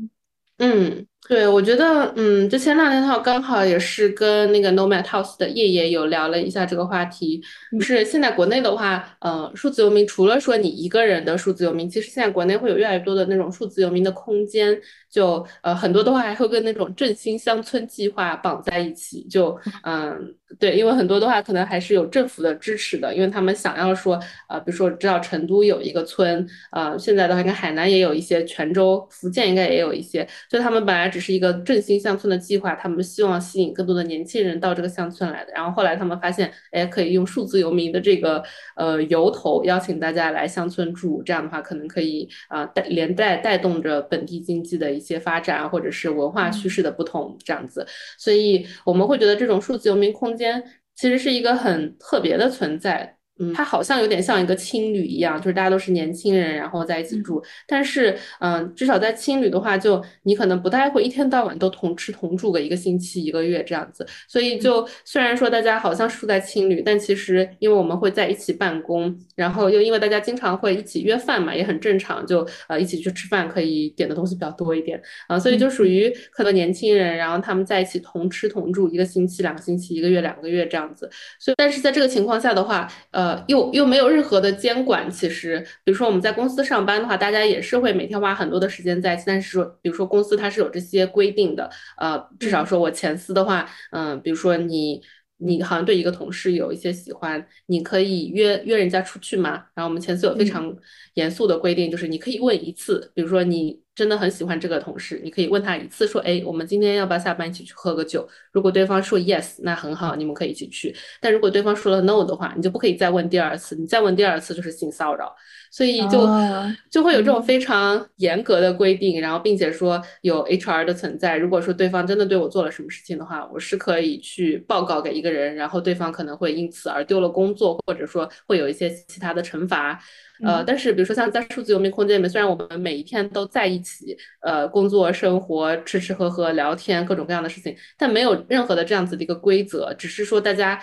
嗯，对，我觉得，嗯，之前那天套刚好也是跟那个 nomad house 的叶叶有聊了一下这个话题。就是现在国内的话，呃，数字游民除了说你一个人的数字游民，其实现在国内会有越来越多的那种数字游民的空间，就呃很多的话还会跟那种振兴乡村计划绑在一起。就嗯、呃，对，因为很多的话可能还是有政府的支持的，因为他们想要说，呃，比如说知道成都有一个村，呃，现在的话应该海南也有一些，泉州、福建应该也有一些，就他们本来只。只是一个振兴乡村的计划，他们希望吸引更多的年轻人到这个乡村来的。然后后来他们发现，哎，可以用数字游民的这个呃由头邀请大家来乡村住，这样的话可能可以啊、呃、连带带动着本地经济的一些发展，或者是文化趋势的不同这样子。所以我们会觉得这种数字游民空间其实是一个很特别的存在。嗯，它好像有点像一个青旅一样，就是大家都是年轻人，然后在一起住。但是，嗯、呃，至少在青旅的话，就你可能不太会一天到晚都同吃同住个一个星期、一个月这样子。所以就，就虽然说大家好像是住在青旅，但其实因为我们会在一起办公，然后又因为大家经常会一起约饭嘛，也很正常，就呃一起去吃饭，可以点的东西比较多一点啊、呃。所以就属于可能年轻人，然后他们在一起同吃同住一个星期、两个星期、一个月、两个月这样子。所以，但是在这个情况下的话，呃。呃，又又没有任何的监管。其实，比如说我们在公司上班的话，大家也是会每天花很多的时间在一起。但是说，比如说公司它是有这些规定的，呃，至少说我前司的话，嗯、呃，比如说你。你好像对一个同事有一些喜欢，你可以约约人家出去吗？然后我们前司有非常严肃的规定，就是你可以问一次，比如说你真的很喜欢这个同事，你可以问他一次说，哎，我们今天要不要下班一起去喝个酒？如果对方说 yes， 那很好，你们可以一起去。但如果对方说了 no 的话，你就不可以再问第二次，你再问第二次就是性骚扰。所以就、oh, 就会有这种非常严格的规定，嗯、然后并且说有 H R 的存在。如果说对方真的对我做了什么事情的话，我是可以去报告给一个人，然后对方可能会因此而丢了工作，或者说会有一些其他的惩罚。呃，但是比如说像在数字游民空间里面，虽然我们每一天都在一起，呃，工作、生活、吃吃喝喝、聊天各种各样的事情，但没有任何的这样子的一个规则，只是说大家。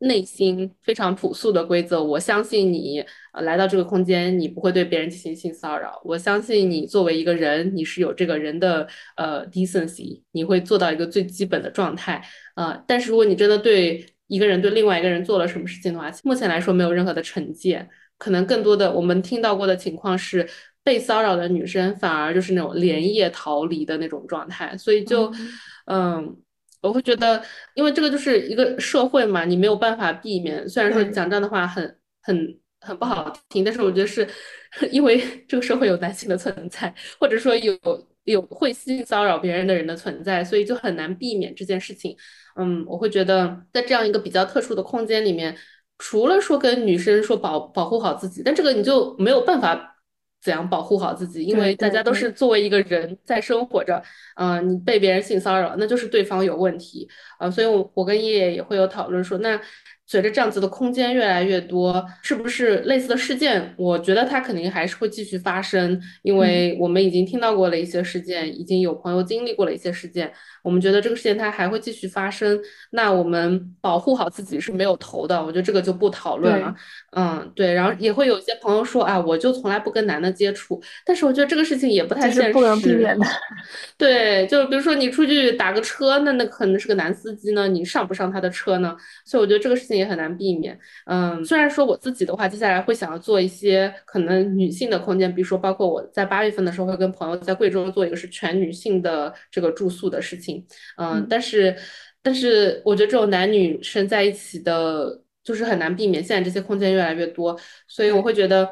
内心非常朴素的规则，我相信你、呃、来到这个空间，你不会对别人进行性骚扰。我相信你作为一个人，你是有这个人的呃 decency， 你会做到一个最基本的状态。呃，但是如果你真的对一个人对另外一个人做了什么事情的话，目前来说没有任何的惩戒。可能更多的我们听到过的情况是，被骚扰的女生反而就是那种连夜逃离的那种状态。所以就嗯。呃我会觉得，因为这个就是一个社会嘛，你没有办法避免。虽然说你讲这样的话很很很不好听，但是我觉得是因为这个社会有男性的存在，或者说有有会性骚扰别人的人的存在，所以就很难避免这件事情。嗯，我会觉得在这样一个比较特殊的空间里面，除了说跟女生说保保护好自己，但这个你就没有办法。怎样保护好自己？因为大家都是作为一个人在生活着，嗯、呃，你被别人性骚扰，那就是对方有问题啊、呃。所以我，我跟叶叶也会有讨论说，那随着这样子的空间越来越多，是不是类似的事件？我觉得它肯定还是会继续发生，因为我们已经听到过了一些事件，已经有朋友经历过了一些事件，我们觉得这个事件它还会继续发生。那我们保护好自己是没有头的，我觉得这个就不讨论了。嗯，对，然后也会有一些朋友说啊，我就从来不跟男的接触，但是我觉得这个事情也不太现实，不能避免的。对，就是比如说你出去打个车，那那可能是个男司机呢，你上不上他的车呢？所以我觉得这个事情也很难避免。嗯，虽然说我自己的话，接下来会想要做一些可能女性的空间，比如说包括我在八月份的时候会跟朋友在贵州做一个是全女性的这个住宿的事情。嗯，但是但是我觉得这种男女生在一起的。就是很难避免，现在这些空间越来越多，所以我会觉得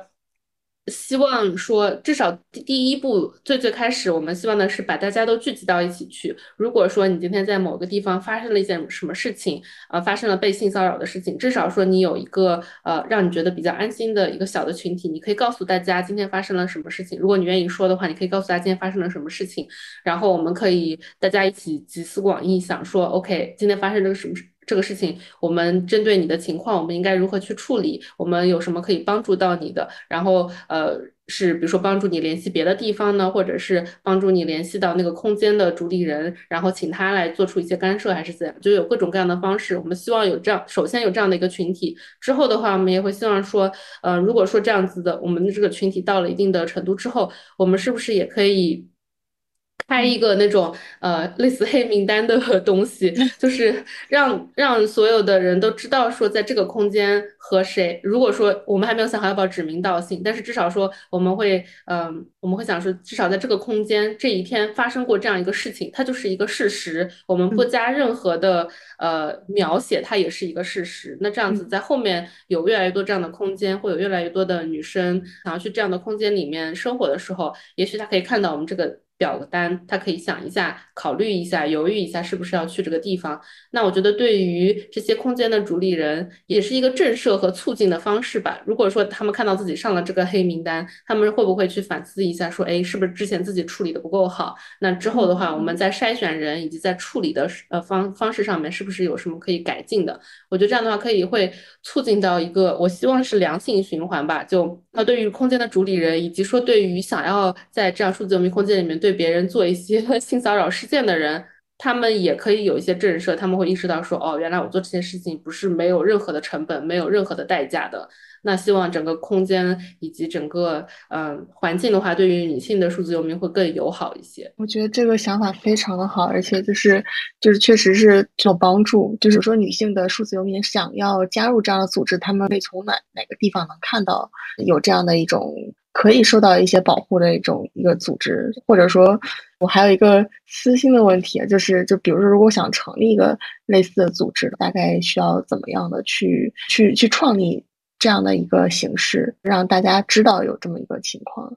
希望说至少第一步最最开始我们希望的是把大家都聚集到一起去。如果说你今天在某个地方发生了一件什么事情、呃、发生了被性骚扰的事情，至少说你有一个呃让你觉得比较安心的一个小的群体，你可以告诉大家今天发生了什么事情。如果你愿意说的话，你可以告诉大家今天发生了什么事情，然后我们可以大家一起集思广益，想说 OK 今天发生这个什么事这个事情，我们针对你的情况，我们应该如何去处理？我们有什么可以帮助到你的？然后，呃，是比如说帮助你联系别的地方呢，或者是帮助你联系到那个空间的主理人，然后请他来做出一些干涉，还是怎样？就有各种各样的方式。我们希望有这样，首先有这样的一个群体，之后的话，我们也会希望说，呃，如果说这样子的，我们的这个群体到了一定的程度之后，我们是不是也可以？开一个那种呃类似黑名单的东西，就是让让所有的人都知道说在这个空间和谁，如果说我们还没有想好要不要指名道姓，但是至少说我们会嗯、呃、我们会想说至少在这个空间这一天发生过这样一个事情，它就是一个事实，我们不加任何的呃描写，它也是一个事实。那这样子在后面有越来越多这样的空间，会有越来越多的女生想要去这样的空间里面生活的时候，也许她可以看到我们这个表单，他可以想一下考虑一下犹豫一下是不是要去这个地方。那我觉得对于这些空间的主理人也是一个震慑和促进的方式吧。如果说他们看到自己上了这个黑名单，他们会不会去反思一下说哎，是不是之前自己处理的不够好，那之后的话我们在筛选人以及在处理的呃方方式上面是不是有什么可以改进的。我觉得这样的话可以会促进到一个我希望是良性循环吧。就那对于空间的主理人以及说对于想要在这样数字游民空间里面对别人做一些性骚扰事件的人，他们也可以有一些震慑，他们会意识到说哦，原来我做这些事情不是没有任何的成本没有任何的代价的。那希望整个空间以及整个、呃、环境的话对于女性的数字游民会更友好一些。我觉得这个想法非常的好，而且就是就是确实是有帮助，就是说女性的数字游民想要加入这样的组织，他们会从哪哪个地方能看到有这样的一种可以受到一些保护的一种一个组织。或者说我还有一个私心的问题，就是就比如说如果想成立一个类似的组织，大概需要怎么样的去去去创立这样的一个形式，让大家知道有这么一个情况。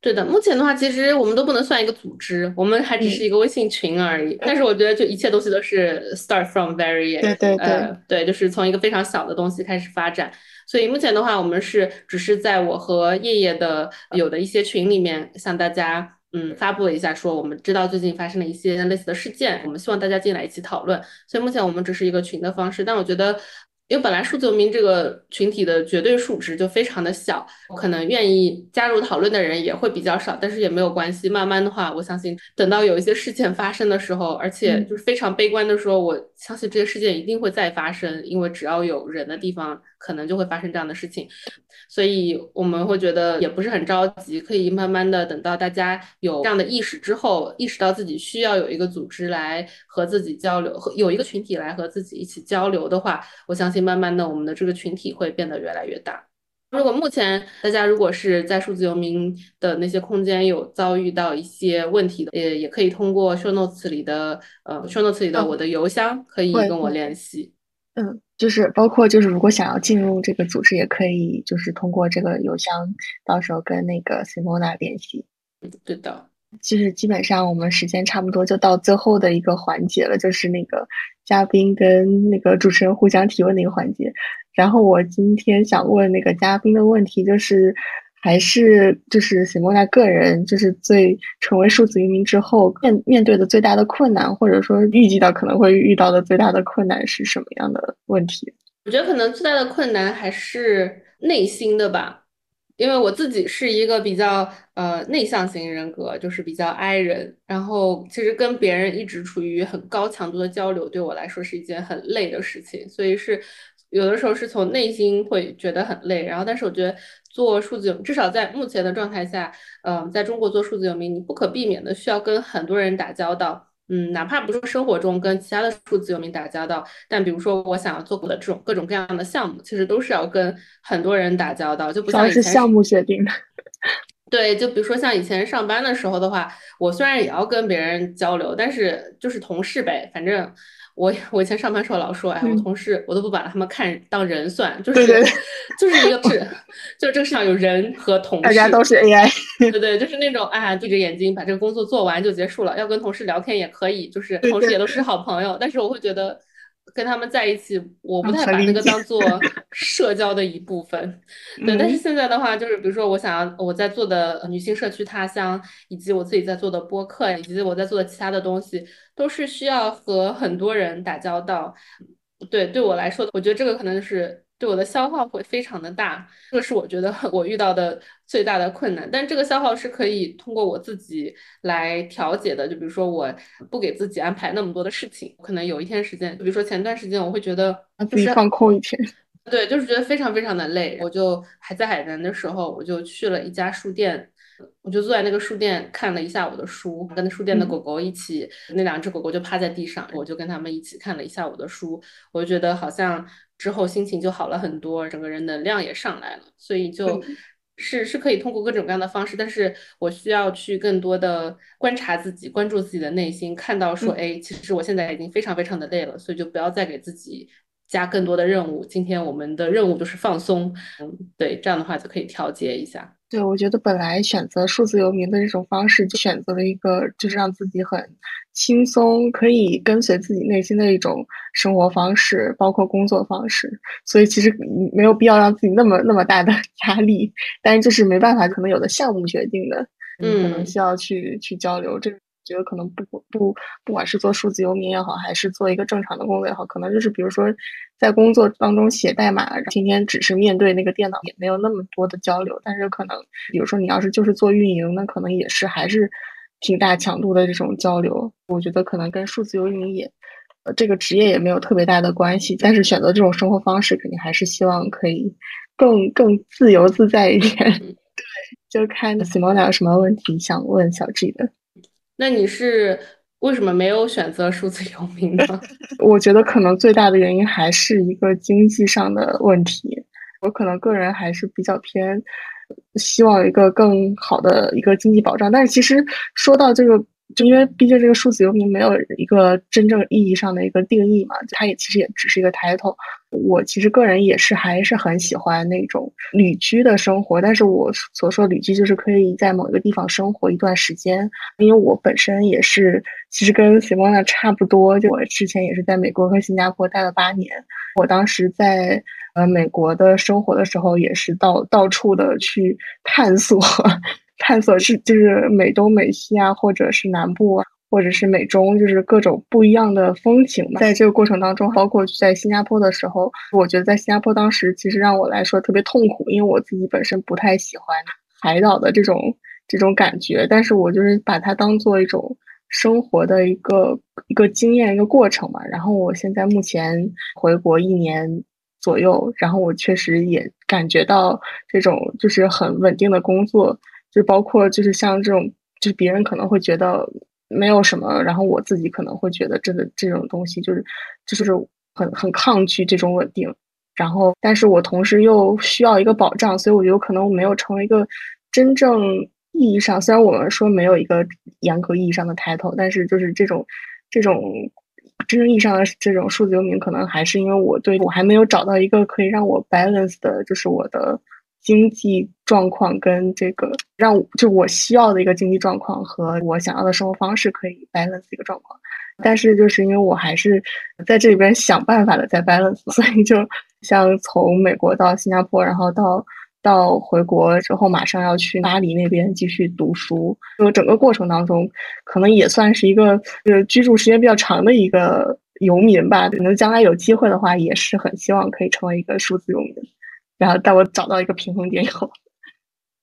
对的，目前的话其实我们都不能算一个组织，我们还只是一个微信群而已、嗯、但是我觉得就一切东西都是 start from very 对对对、呃、对，就是从一个非常小的东西开始发展。所以目前的话我们是只是在我和叶叶的有的一些群里面向大家嗯，发布了一下说我们知道最近发生了一些类似的事件，我们希望大家进来一起讨论。所以目前我们只是一个群的方式，但我觉得因为本来数字游民这个群体的绝对数值就非常的小，可能愿意加入讨论的人也会比较少，但是也没有关系。慢慢的话我相信等到有一些事件发生的时候，而且就是非常悲观的时候，我相信这些事件一定会再发生，因为只要有人的地方可能就会发生这样的事情。所以我们会觉得也不是很着急，可以慢慢的等到大家有这样的意识之后，意识到自己需要有一个组织来和自己交流，有一个群体来和自己一起交流的话，我相信慢慢的我们的这个群体会变得越来越大。如果目前大家如果是在数字游民的那些空间有遭遇到一些问题的，也也可以通过 show notes 里的呃 show notes 里的我的邮箱可以跟我联系。嗯，就是包括就是如果想要进入这个组织也可以就是通过这个邮箱到时候跟那个 Simona 联系。对的，就是基本上我们时间差不多就到最后的一个环节了，就是那个嘉宾跟那个主持人互相提问的一个环节。然后我今天想问那个嘉宾的问题就是还是就是Simona个人就是最成为数字游民之后面面对的最大的困难，或者说预计到可能会遇到的最大的困难是什么样的问题？我觉得可能最大的困难还是内心的吧。因为我自己是一个比较呃内向型人格，就是比较 I 人，然后其实跟别人一直处于很高强度的交流对我来说是一件很累的事情，所以是有的时候是从内心会觉得很累。然后但是我觉得做数字游民至少在目前的状态下嗯、呃，在中国做数字游民你不可避免的需要跟很多人打交道，嗯，哪怕不说生活中跟其他的数字游民打交道，但比如说我想要做的这种各种各样的项目其实都是要跟很多人打交道，就不像以前是项目决定的。对，就比如说像以前上班的时候的话，我虽然也要跟别人交流，但是就是同事呗，反正我我以前上班时候老说哎，我同事我都不把他们看当人算，就是对对就是一个是就是这个市场有人和同事大家都是 A I 对对，就是那种啊闭着眼睛把这个工作做完就结束了，要跟同事聊天也可以，就是同事也都是好朋友，对对，但是我会觉得跟他们在一起我不太把那个当做社交的一部分对，但是现在的话就是比如说我想要我在做的女性社区他乡，以及我自己在做的播客，以及我在做的其他的东西都是需要和很多人打交道。对，对我来说我觉得这个可能就是对我的消耗会非常的大，这个是我觉得我遇到的最大的困难。但这个消耗是可以通过我自己来调节的，就比如说我不给自己安排那么多的事情，可能有一天时间，比如说前段时间我会觉得自己放空一天，对，就是觉得非常非常的累，我就还在海南的时候我就去了一家书店，我就坐在那个书店看了一下午的书，跟书店的狗狗一起，那两只狗狗就趴在地上，我就跟他们一起看了一下午的书，我就觉得好像之后心情就好了很多，整个人能量也上来了，所以就是是可以通过各种各样的方式，但是我需要去更多的观察自己，关注自己的内心，看到说，哎，其实我现在已经非常非常的累了，所以就不要再给自己加更多的任务，今天我们的任务就是放松，嗯，对，这样的话就可以调节一下。对，我觉得本来选择数字游民的这种方式，就选择了一个就是让自己很轻松，可以跟随自己内心的一种生活方式，包括工作方式，所以其实没有必要让自己那么那么大的压力，但是就是没办法，可能有的项目决定的，嗯，可能需要去去交流这个。觉得可能不不不管是做数字游民也好，还是做一个正常的工作也好，可能就是比如说在工作当中写代码，今天只是面对那个电脑，也没有那么多的交流，但是可能比如说你要是就是做运营，那可能也是还是挺大强度的这种交流。我觉得可能跟数字游民也这个职业也没有特别大的关系，但是选择这种生活方式肯定还是希望可以更更自由自在一点。对，就看 Simona 有什么问题想问小 G 的。那你是为什么没有选择数字游民呢？我觉得可能最大的原因还是一个经济上的问题，我可能个人还是比较偏希望有一个更好的一个经济保障，但是其实说到这个，就因为毕竟这个数字游民没有一个真正意义上的一个定义嘛，它也其实也只是一个title。我其实个人也是还是很喜欢那种旅居的生活，但是我所说旅居就是可以在某一个地方生活一段时间，因为我本身也是其实跟 Simona 差不多，就我之前也是在美国和新加坡待了八年，我当时在呃美国的生活的时候也是到到处的去探索探索是就是美东美西啊，或者是南部啊，或者是美中，就是各种不一样的风情嘛。在这个过程当中，包括在新加坡的时候，我觉得在新加坡当时其实让我来说特别痛苦，因为我自己本身不太喜欢海岛的这种这种感觉，但是我就是把它当做一种生活的一个一个经验一个过程嘛。然后我现在目前回国一年左右，然后我确实也感觉到这种就是很稳定的工作，就包括就是像这种就是别人可能会觉得没有什么，然后我自己可能会觉得真的这种东西就是就是很很抗拒这种稳定，然后但是我同时又需要一个保障，所以我觉得可能我没有成为一个真正意义上，虽然我们说没有一个严格意义上的 title， 但是就是这种这种真正意义上的这种数字游民，可能还是因为我对我还没有找到一个可以让我 balance 的就是我的经济状况跟这个让就我需要的一个经济状况和我想要的生活方式可以 balance 一个状况，但是就是因为我还是在这里边想办法的在 balance 嘛，所以就像从美国到新加坡，然后到到回国之后马上要去巴黎那边继续读书，就整个过程当中可能也算是一个就是居住时间比较长的一个游民吧，可能将来有机会的话也是很希望可以成为一个数字游民，然后当我找到一个平衡点以后，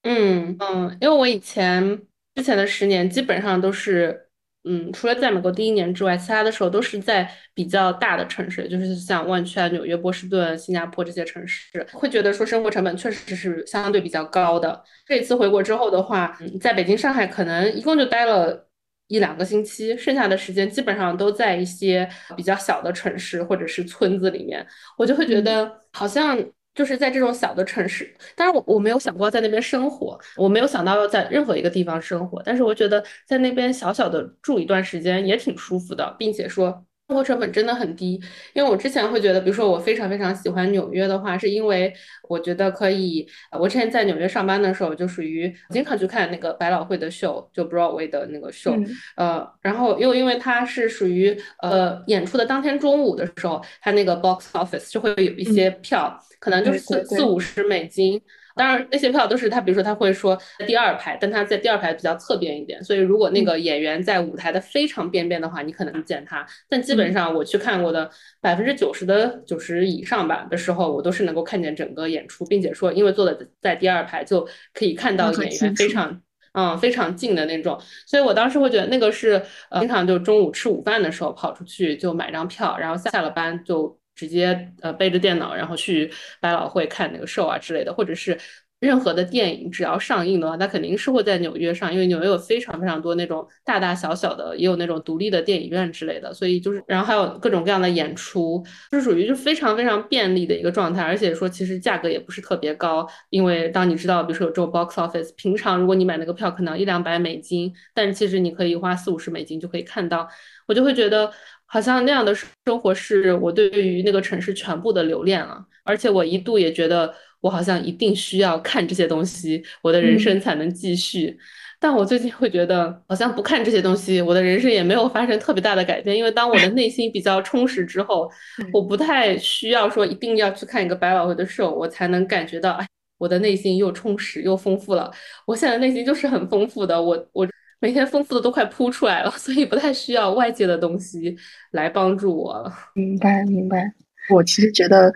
嗯嗯，因为我以前之前的十年基本上都是，嗯，除了在美国第一年之外，其他的时候都是在比较大的城市，就是像湾区啊、纽约、波士顿、新加坡这些城市，会觉得说生活成本确实是相对比较高的。这次回国之后的话，嗯，在北京、上海可能一共就待了一两个星期，剩下的时间基本上都在一些比较小的城市或者是村子里面，我就会觉得好像就是在这种小的城市，当然我我没有想过在那边生活，我没有想到要在任何一个地方生活，但是我觉得在那边小小的住一段时间也挺舒服的，并且说生活成本真的很低。因为我之前会觉得比如说我非常非常喜欢纽约的话，是因为我觉得可以，我之前在纽约上班的时候就属于经常去看那个百老汇的秀，就 Broadway 的那个秀、嗯、呃，然后又因为它是属于呃演出的当天中午的时候，它那个 box office 就会有一些票、嗯、可能就是四四五十美金，当然那些票都是他比如说他会说第二排，但他在第二排比较侧边一点，所以如果那个演员在舞台的非常边边的话你可能见他，但基本上我去看过的 百分之九十 的九十以上吧的时候，我都是能够看见整个演出，并且说因为坐的在第二排就可以看到演员非常嗯非常近的那种，所以我当时会觉得那个是呃经常就中午吃午饭的时候跑出去就买张票，然后下了班就直接呃背着电脑然后去百老汇看那个show啊之类的，或者是任何的电影只要上映的话，它肯定是会在纽约上，因为纽约有非常非常多那种大大小小的，也有那种独立的电影院之类的，所以就是然后还有各种各样的演出，就是属于就非常非常便利的一个状态，而且说其实价格也不是特别高，因为当你知道比如说有这种 box office， 平常如果你买那个票可能一两百美金，但是其实你可以花四五十美金就可以看到，我就会觉得好像那样的生活是我对于那个城市全部的留恋了，而且我一度也觉得我好像一定需要看这些东西，我的人生才能继续、嗯、但我最近会觉得好像不看这些东西我的人生也没有发生特别大的改变，因为当我的内心比较充实之后、嗯、我不太需要说一定要去看一个百老汇的 show 我才能感觉到、哎、我的内心又充实又丰富了，我现在内心就是很丰富的，我我每天丰富的都快扑出来了，所以不太需要外界的东西来帮助我了。明白明白，我其实觉得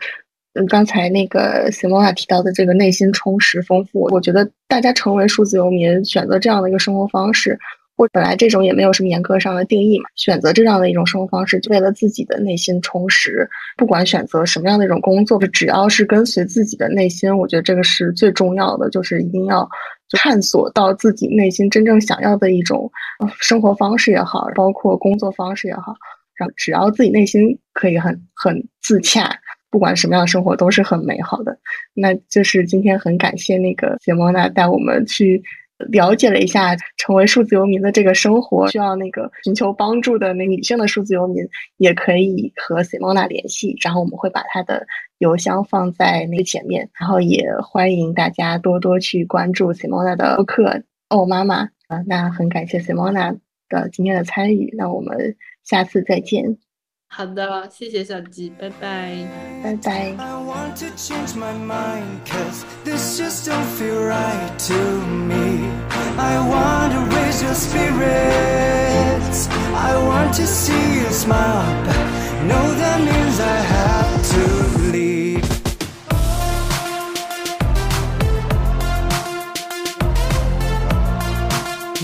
刚才那个 Simona 提到的这个内心充实丰富，我觉得大家成为数字游民选择这样的一个生活方式，或本来这种也没有什么严格上的定义嘛，选择这样的一种生活方式就为了自己的内心充实，不管选择什么样的一种工作，只要是跟随自己的内心，我觉得这个是最重要的，就是一定要探索到自己内心真正想要的一种生活方式也好，包括工作方式也好，然后只要自己内心可以很很自洽，不管什么样的生活都是很美好的。那就是今天很感谢那个Simona带我们去了解了一下成为数字游民的这个生活，需要那个寻求帮助的那女性的数字游民也可以和Simona联系，然后我们会把她的邮箱放在那个前面，然后也欢迎大家多多去关注Simona的播客哦妈妈。那很感谢Simona的今天的参与，那我们下次再见。好的，谢谢小吉，拜拜，拜拜。I want to change my mind, 'cause this just don't feel right to me. I want to raise your spirits. I want to see you smile, but no, that means I have to leave.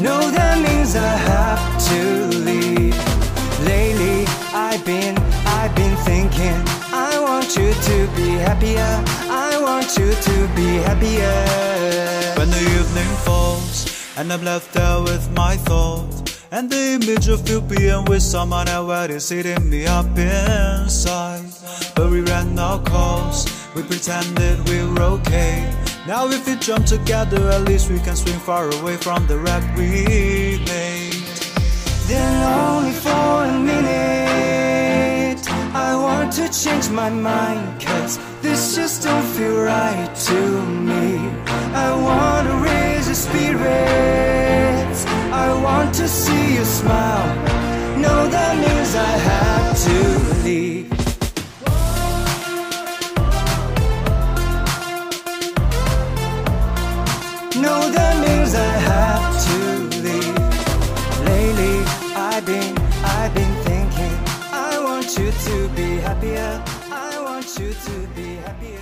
No, that means I have to leave. Lately.I've been, I've been thinking I want you to be happier, I want you to be happier. When the evening falls and I'm left there with my thoughts, and the image of you being with someone else is eating me up inside. But we ran our calls, we pretended we were okay. Now if we jump together, at least we can swim far away from the wreck we made. Then only for a minute I want to change my mind, 'cause this just don't feel right to me. I want to raise your spirits. I want to see you smile. No, that means I have to leave. No, that means I have to leave. Lately, I've been, I've been thinking I want you to be happier, I want you to be happier.